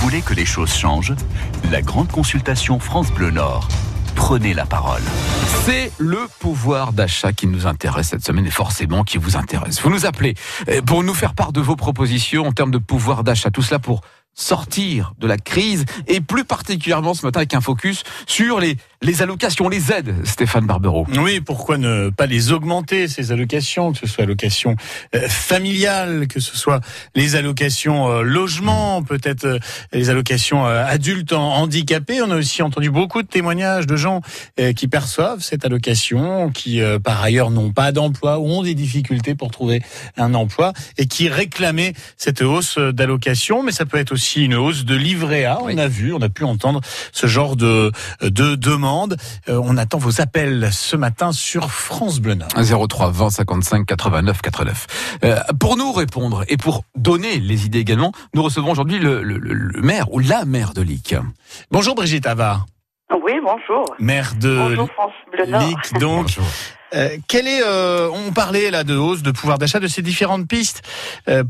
voulez que les choses changent? La Grande Consultation France Bleu Nord. Prenez la parole. C'est le pouvoir d'achat qui nous intéresse cette semaine et forcément qui vous intéresse. Vous nous appelez pour nous faire part de vos propositions en termes de pouvoir d'achat. Tout cela pour sortir de la crise et plus particulièrement ce matin avec un focus sur les allocations, les aides, Stéphane Barbero. Oui, pourquoi ne pas les augmenter, ces allocations, que ce soit allocations familiales, que ce soit les allocations logement, peut-être les allocations adultes handicapés. On a aussi entendu beaucoup de témoignages de gens qui perçoivent cette allocation, qui par ailleurs n'ont pas d'emploi ou ont des difficultés pour trouver un emploi et qui réclamaient cette hausse d'allocation, mais ça peut être aussi une hausse de livret A, oui. On a pu entendre ce genre de demande. On attend vos appels ce matin sur France Bleu Nord. 03 20 55 89 89. Pour nous répondre et pour donner les idées également, nous recevons aujourd'hui le maire ou la maire de Lic. Bonjour Brigitte Avar. Oui, bonjour. Maire de France Bleu Nord. Lic, donc. Bonjour. On parlait là de hausse de pouvoir d'achat, de ces différentes pistes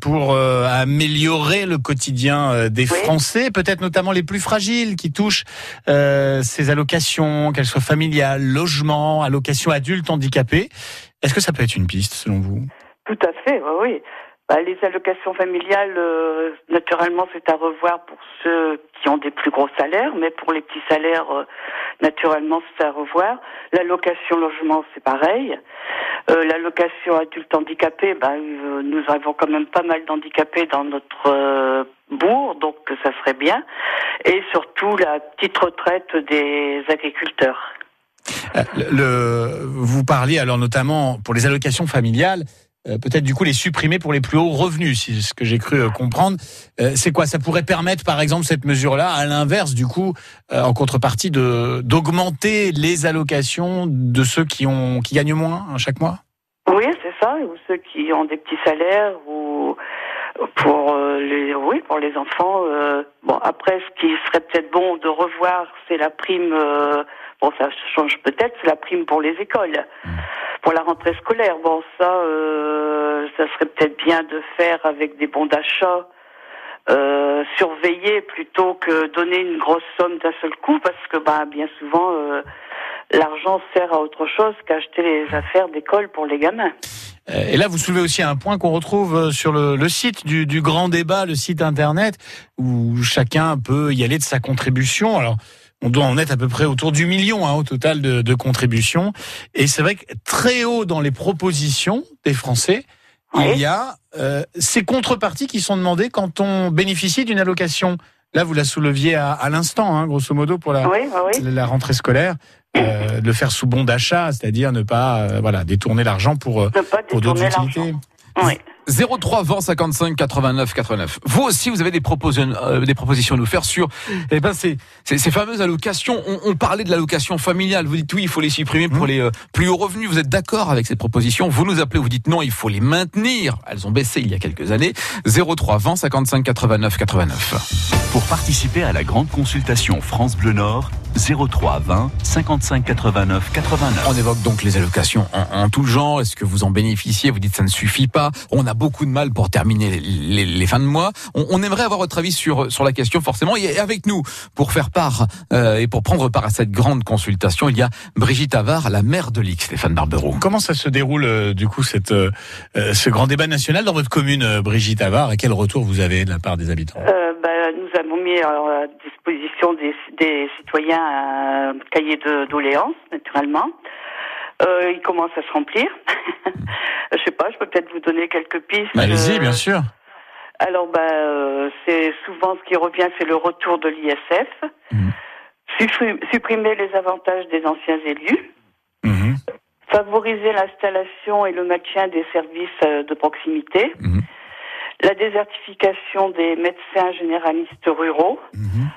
pour améliorer le quotidien des Français, peut-être notamment les plus fragiles qui touchent ces allocations, qu'elles soient familiales, logement, allocations adultes handicapés. Est-ce que ça peut être une piste selon vous? Tout à fait, oui. Bah, les allocations familiales, naturellement, c'est à revoir pour ceux qui ont des plus gros salaires, mais pour les petits salaires, naturellement, c'est à revoir. L'allocation logement, c'est pareil. L'allocation adulte handicapé, nous avons quand même pas mal d'handicapés dans notre bourg, donc ça serait bien. Et surtout, la petite retraite des agriculteurs. Vous parliez alors notamment pour les allocations familiales, peut-être du coup les supprimer pour les plus hauts revenus, c'est ce que j'ai cru comprendre. C'est quoi? Ça pourrait permettre par exemple cette mesure-là, à l'inverse du coup, en contrepartie d'augmenter les allocations de ceux qui gagnent moins chaque mois? Oui, c'est ça, ou ceux qui ont des petits salaires, ou pour les enfants. Après, ce qui serait peut-être bon de revoir, c'est la prime, ça change peut-être, c'est la prime pour les écoles. Pour la rentrée scolaire, ça serait peut-être bien de faire avec des bons d'achat, surveiller plutôt que donner une grosse somme d'un seul coup, parce que bien souvent l'argent sert à autre chose qu'acheter les affaires d'école pour les gamins. Et là, vous soulevez aussi un point qu'on retrouve sur le site du Grand Débat, le site internet, où chacun peut y aller de sa contribution. Alors, on doit en être à peu près autour du million au total de contributions. Et c'est vrai que très haut dans les propositions des Français, il y a ces contreparties qui sont demandées quand on bénéficie d'une allocation. Là, vous la souleviez à l'instant, grosso modo, pour la rentrée scolaire. De le faire sous bon d'achat, c'est-à-dire ne pas détourner l'argent pour d'autres utilités. Oui. 03 20 55 89 89. Vous aussi, vous avez des propositions à nous faire sur ces fameuses allocations. On parlait de l'allocation familiale. Vous dites oui, il faut les supprimer pour les plus hauts revenus. Vous êtes d'accord avec cette proposition? Vous nous appelez, vous dites non, il faut les maintenir. Elles ont baissé il y a quelques années. 03 20 55 89 89. Pour participer à la Grande Consultation France Bleu Nord, 03 20 55 89 89. On évoque donc les allocations en tout genre. Est-ce que vous en bénéficiez? Vous dites ça ne suffit pas. On a beaucoup de mal pour terminer les fins de mois. On aimerait avoir votre avis sur la question, forcément. Et avec nous, pour faire part et pour prendre part à cette grande consultation, il y a Brigitte Avar, la maire de Lic, Stéphane Barbero. Comment ça se déroule, du coup, ce grand débat national dans votre commune, Brigitte Avar, et quel retour vous avez de la part des habitants? Nous avons mis à disposition des citoyens un cahier de doléances, naturellement. Il commence à se remplir. Je sais pas, je peux peut-être vous donner quelques pistes. Allez-y, bien sûr. Alors, c'est souvent ce qui revient, c'est le retour de l'ISF. Mmh. Supprimer les avantages des anciens élus. Mmh. Favoriser l'installation et le maintien des services de proximité. Mmh. La désertification des médecins généralistes ruraux. Mmh.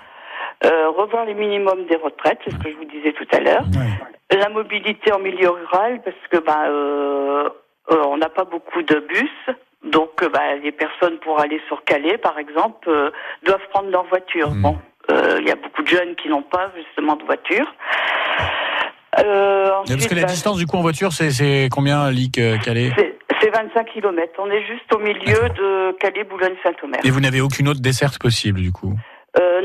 Revoir les minimums des retraites, c'est ce que je vous disais tout à l'heure. Ouais. La mobilité en milieu rural, parce que on n'a pas beaucoup de bus, donc les personnes pour aller sur Calais, par exemple, doivent prendre leur voiture. Bon, il y a beaucoup de jeunes qui n'ont pas justement de voiture. Ensuite, parce que la distance du coup en voiture, c'est combien, Lic, Calais? C'est 25 km. On est juste au milieu de Calais, Boulogne, Saint-Omer. Et vous n'avez aucune autre desserte possible, du coup?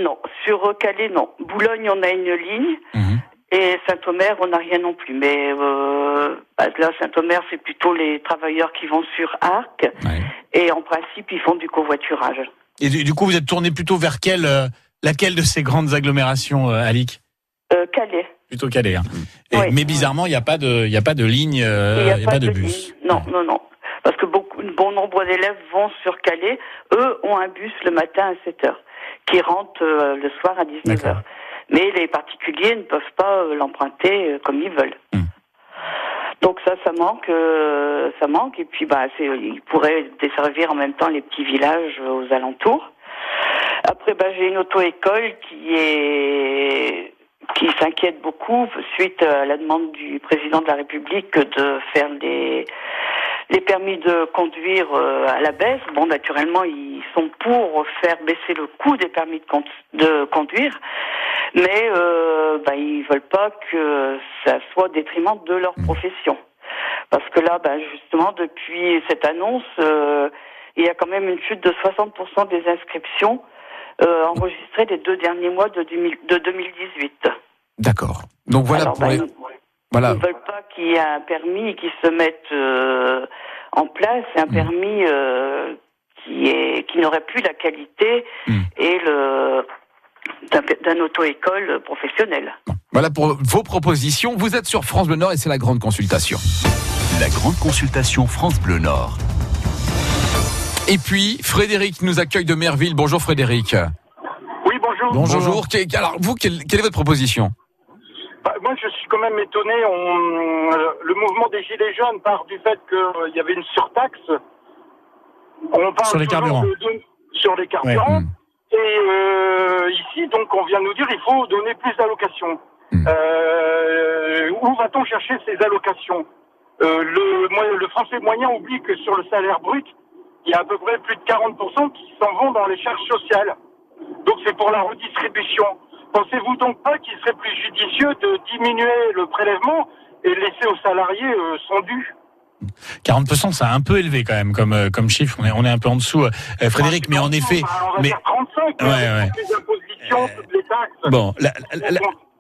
Non. Sur Calais, non. Boulogne, on a une ligne. Mmh. Et Saint-Omer, on n'a rien non plus. Mais là, Saint-Omer, c'est plutôt les travailleurs qui vont sur Arc. Ouais. Et en principe, ils font du covoiturage. Et du coup, vous êtes tourné plutôt vers laquelle de ces grandes agglomérations, Alic ? Calais. Plutôt Calais. Hein. Et, oui. Mais bizarrement, il n'y a pas de ligne, il n'y a pas de bus. Ligne. Non, non, non. Parce que bon nombre d'élèves vont sur Calais. Eux ont un bus le matin à 7h, qui rentre le soir à 19h. D'accord. Mais les particuliers ne peuvent pas l'emprunter comme ils veulent. Mmh. Donc ça manque. Et puis ils pourraient desservir en même temps les petits villages aux alentours. Après j'ai une auto-école qui s'inquiète beaucoup suite à la demande du président de la République de faire les permis de conduire à la baisse. Bon, naturellement, ils sont pour faire baisser le coût des permis de conduire, mais ils veulent pas que ça soit au détriment de leur profession. Parce que là, justement, depuis cette annonce, il y a quand même une chute de 60% des inscriptions enregistrées les 2 derniers mois de 2018. D'accord. Donc voilà. Voilà. Ils ne veulent pas qu'il y ait un permis qui se mette en place, un permis qui n'aurait plus la qualité et d'un auto-école professionnelle. Voilà pour vos propositions. Vous êtes sur France Bleu Nord et c'est la Grande Consultation. La Grande Consultation France Bleu Nord. Et puis Frédéric nous accueille de Merville. Bonjour Frédéric. Oui, bonjour. Bonjour. Alors vous, quelle est votre proposition ? Moi, je suis quand même étonné. Le mouvement des Gilets jaunes part du fait qu'il y avait une surtaxe. On parle sur les carburants. Sur les carburants. Ouais. Et ici, donc, on vient nous dire qu'il faut donner plus d'allocations. Où va-t-on chercher ces allocations ? Le Français moyen oublie que sur le salaire brut, il y a à peu près plus de 40% qui s'en vont dans les charges sociales. Donc, c'est pour la redistribution. Pensez-vous donc pas qu'il serait plus judicieux de diminuer le prélèvement et laisser aux salariés son dû ? 40%, c'est un peu élevé quand même comme chiffre. On est un peu en dessous, Frédéric. Mais en effet, on va faire 35. Ouais. Toutes les impositions, toutes les taxes. Bon,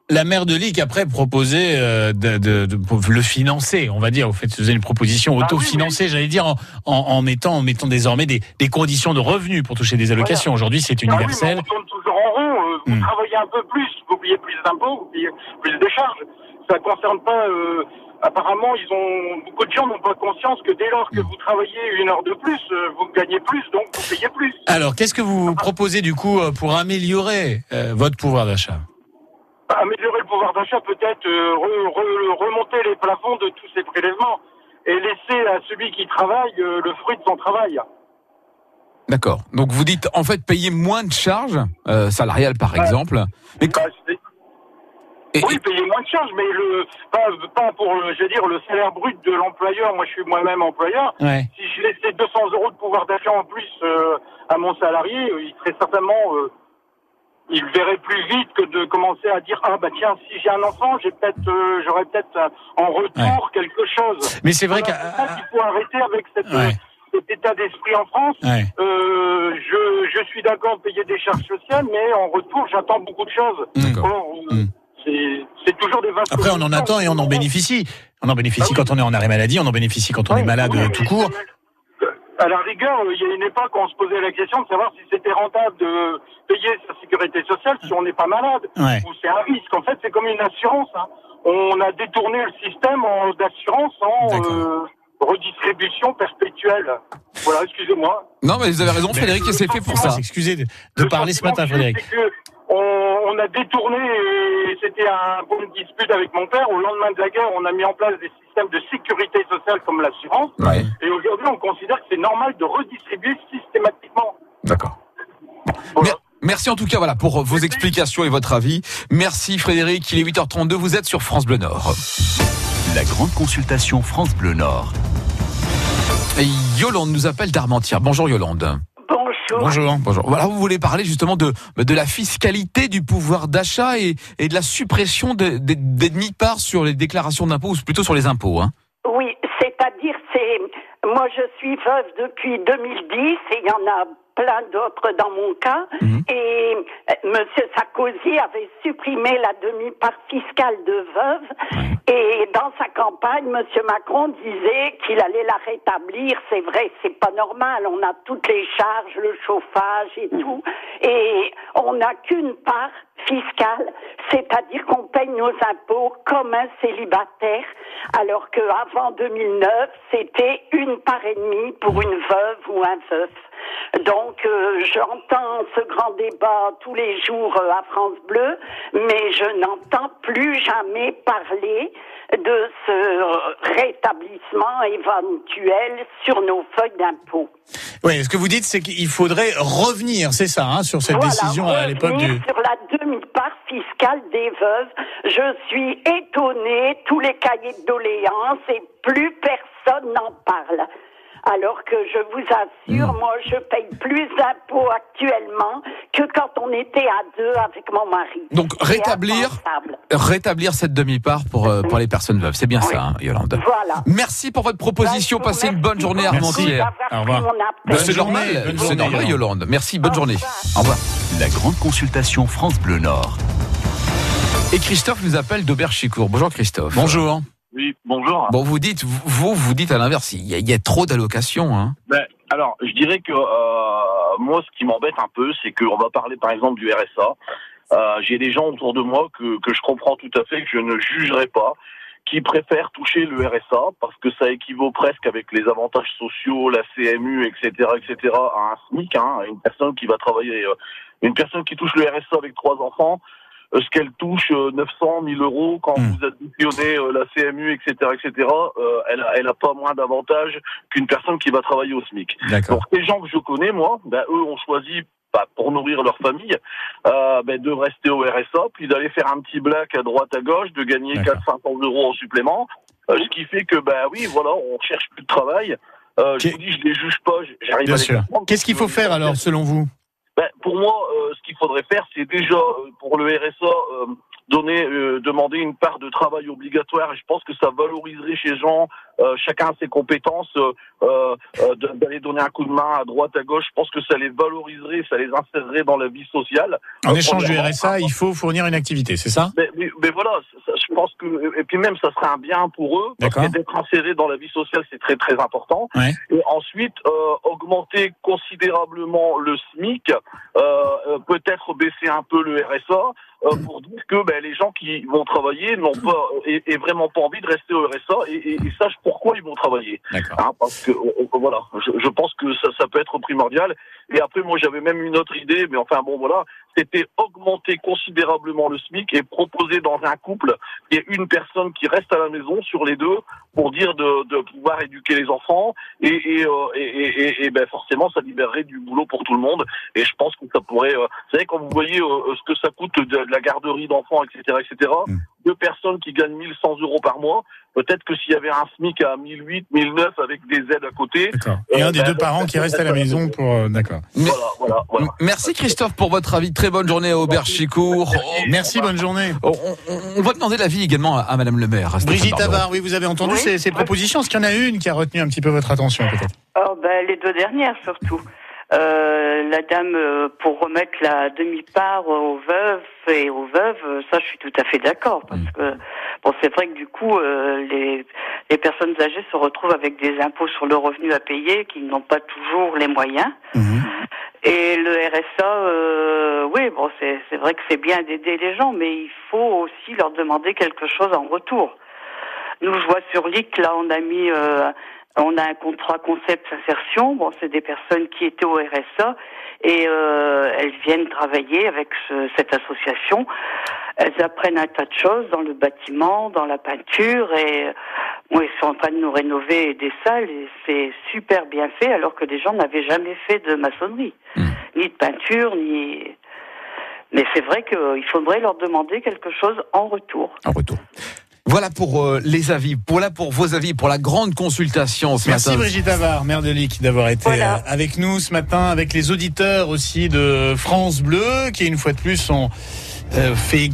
la maire de Ligue après proposait de le financer, on va dire. Au fait, faisait une proposition autofinancée, j'allais dire, en mettant désormais des conditions de revenus pour toucher des allocations. Voilà. Aujourd'hui, c'est universel. Oui, vous travaillez un peu plus, vous payez plus d'impôts, vous payez plus de charges. Ça ne concerne pas... apparemment, beaucoup de gens n'ont pas conscience que dès lors que vous travaillez 1 heure de plus, vous gagnez plus, donc vous payez plus. Alors, qu'est-ce que vous proposez du coup pour améliorer votre pouvoir d'achat ? Améliorer le pouvoir d'achat, peut-être remonter les plafonds de tous ces prélèvements et laisser à celui qui travaille le fruit de son travail. D'accord. Donc vous dites, en fait, payer moins de charges salariales, par exemple. Mais payer moins de charges, mais pas pour, je veux dire, le salaire brut de l'employeur. Moi, je suis moi-même employeur. Ouais. Si je laissais 200 € de pouvoir d'achat en plus à mon salarié, il serait certainement... il verrait plus vite que de commencer à dire si j'ai un enfant, j'aurais peut-être en retour quelque chose. Mais c'est vrai qu'il faut arrêter avec cette... Cet état d'esprit en France, je suis d'accord de payer des charges sociales, mais en retour, j'attends beaucoup de choses. C'est toujours des vagues. Après, on en attend et on en bénéficie. On en bénéficie quand on est en arrêt maladie, on en bénéficie quand on est malade tout court. À la rigueur, il y a une époque où on se posait la question de savoir si c'était rentable de payer sa sécurité sociale si on n'est pas malade. Ouais. Ou c'est un risque. En fait, c'est comme une assurance. Hein. On a détourné le système d'assurance en redistribution perpétuelle. Voilà, excusez-moi. Non, mais vous avez raison, Frédéric, et c'est fait pour ça. Excusez de parler ce matin, Frédéric. C'est que on a détourné, et c'était une dispute avec mon père, au lendemain de la guerre, on a mis en place des systèmes de sécurité sociale comme l'assurance, et aujourd'hui, on considère que c'est normal de redistribuer systématiquement. D'accord. Voilà. Merci en tout cas pour vos explications et votre avis. Merci Frédéric, il est 8h32, vous êtes sur France Bleu Nord. La Grande Consultation France Bleu Nord. Et Yolande nous appelle d'Armentières. Bonjour Yolande. Bonjour. Alors vous voulez parler justement de la fiscalité du pouvoir d'achat et de la suppression des demi-parts sur les déclarations d'impôts, ou plutôt sur les impôts. Hein. Oui, c'est-à-dire, moi je suis veuve depuis 2010 et il y en a plein d'autres dans mon cas. Mmh. Et Monsieur Sarkozy avait supprimé la demi-part fiscale de veuve. Et dans sa campagne, Monsieur Macron disait qu'il allait la rétablir. C'est vrai, c'est pas normal. On a toutes les charges, le chauffage et tout. Et on n'a qu'une part fiscale, c'est-à-dire qu'on paye nos impôts comme un célibataire, alors qu'avant 2009, c'était une part et demie pour une veuve ou un veuf. Donc, j'entends ce grand débat tous les jours à France Bleu, mais je n'entends plus jamais parler de ce rétablissement éventuel sur nos feuilles d'impôt. Oui, ce que vous dites, c'est qu'il faudrait revenir, c'est ça, hein, sur cette décision à l'époque du... sur la demi-part fiscale des veuves. Je suis étonnée, tous les cahiers de doléances, et plus personne n'en parle. Alors que je vous assure, moi, je paye plus d'impôts actuellement que quand on était à deux avec mon mari. Donc, rétablir cette demi-part pour les personnes veuves. C'est bien ça, hein, Yolande. Voilà. Merci pour votre proposition. Passez une bonne journée à Armentières. Au revoir. C'est normal, Yolande. Merci, bonne journée. Au revoir. La Grande Consultation France Bleu Nord. Et Christophe nous appelle d'Auberchicourt. Bonjour, Christophe. Bonjour. Oui, bonjour. Bon, vous dites à l'inverse, il y a trop d'allocations. Hein. Ben, alors, je dirais que moi, ce qui m'embête un peu, c'est qu'on va parler par exemple du RSA. J'ai des gens autour de moi que je comprends tout à fait, que je ne jugerai pas, qui préfèrent toucher le RSA parce que ça équivaut presque avec les avantages sociaux, la CMU, etc., à un SMIC, hein, une personne qui va travailler, une personne qui touche le RSA avec 3 enfants. Ce qu'elle touche 900, 1000 euros quand vous additionnez la CMU, etc., elle a pas moins d'avantages qu'une personne qui va travailler au SMIC. D'accord. Donc, les gens que je connais, moi, ben, eux ont choisi, pour nourrir leur famille, de rester au RSA, puis d'aller faire un petit black à droite, à gauche, de gagner 400-500 euros en supplément, ce qui fait que, on cherche plus de travail. Je vous dis, je les juge pas, j'arrive à les comprendre. Qu'est-ce qu'il faut faire, alors, selon vous? Ben, pour moi, ce qu'il faudrait faire, c'est déjà, pour le RSA, demander une part de travail obligatoire. Et je pense que ça valoriserait chez les gens, chacun ses compétences, d'aller donner un coup de main à droite, à gauche. Je pense que ça les valoriserait, ça les insérerait dans la vie sociale. En échange du RSA, il faut fournir une activité, c'est ça ? Mais voilà, ça, je pense que... Et puis même, ça serait un bien pour eux. D'accord. Parce que d'être inséré dans la vie sociale, c'est très, très important. Ouais. Et ensuite, augmenter considérablement le SMIC, peut-être baisser un peu le RSA, pour dire que les gens qui vont travailler n'ont pas et vraiment pas envie de rester au RSA et sachent pourquoi ils vont travailler. Hein, parce que voilà, je pense que ça peut être primordial. Et après, moi, j'avais même une autre idée, mais enfin bon, voilà, c'était augmenter considérablement le SMIC et proposer dans un couple qu'il y ait une personne qui reste à la maison sur les deux pour dire de pouvoir éduquer les enfants et forcément, ça libérerait du boulot pour tout le monde. Et je pense que ça pourrait, vous savez, quand vous voyez ce que ça coûte de la garderie d'enfants, etc. Deux personnes qui gagnent 1100 euros par mois, peut-être que s'il y avait un SMIC à 1008, 1009 avec des aides à côté... D'accord. Et un des deux parents qui reste à la maison pour... D'accord. Voilà. Merci Christophe pour votre avis. Très bonne journée à Auberchicourt. Merci, bonne journée. On va demander l'avis également à Madame le maire. Brigitte Avar, oui, vous avez entendu ces propositions. Est-ce qu'il y en a une qui a retenu un petit peu votre attention peut-être ? Les deux dernières surtout. La dame pour remettre la demi-part aux veuves et aux veuves, ça je suis tout à fait d'accord parce que c'est vrai que du coup les personnes âgées se retrouvent avec des impôts sur le revenu à payer qu'ils n'ont pas toujours les moyens. Mmh. Et le RSA, c'est vrai que c'est bien d'aider les gens, mais il faut aussi leur demander quelque chose en retour. Nous, je vois sur l'IC, là on a mis on a un contrat concept insertion. Bon, c'est des personnes qui étaient au RSA et elles viennent travailler avec cette association. Elles apprennent un tas de choses dans le bâtiment, dans la peinture et ils sont en train de nous rénover des salles et c'est super bien fait alors que les gens n'avaient jamais fait de maçonnerie, ni de peinture, ni... Mais c'est vrai qu'il faudrait leur demander quelque chose en retour. En retour. Voilà pour les avis, voilà pour vos avis, pour la grande consultation ce matin. Merci Brigitte Avar, maire de Lic, d'avoir été avec nous ce matin, avec les auditeurs aussi de France Bleu, qui une fois de plus sont fait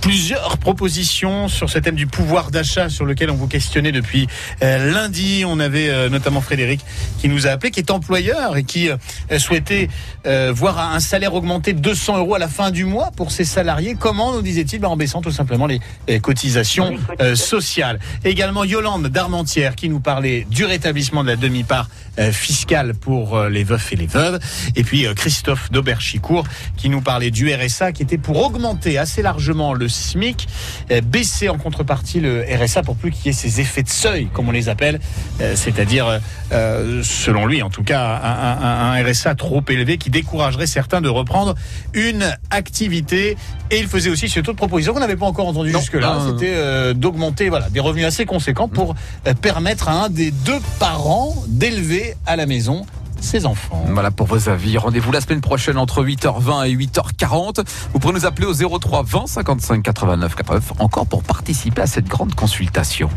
plusieurs propositions sur ce thème du pouvoir d'achat sur lequel on vous questionnait depuis lundi. On avait notamment Frédéric qui nous a appelé, qui est employeur et qui souhaitait voir un salaire augmenter de 200 € à la fin du mois pour ses salariés. Comment, nous disait-il? En baissant tout simplement les cotisations sociales. Également Yolande d'Armentières qui nous parlait du rétablissement de la demi-part fiscale pour les veufs et les veuves. Et puis Christophe d'Auberchicourt qui nous parlait du RSA, qui était pour augmenter assez largement le SMIC, baisser en contrepartie le RSA pour plus qu'il y ait ces effets de seuil, comme on les appelle, c'est-à-dire, selon lui en tout cas, un RSA trop élevé qui découragerait certains de reprendre une activité. Et il faisait aussi cette autre proposition qu'on n'avait pas encore entendue jusque-là, c'était d'augmenter des revenus assez conséquents pour permettre à un des deux parents d'élever à la maison ses enfants. Voilà pour vos avis. Rendez-vous la semaine prochaine entre 8h20 et 8h40. Vous pourrez nous appeler au 03 20 55 89 89 encore pour participer à cette grande consultation.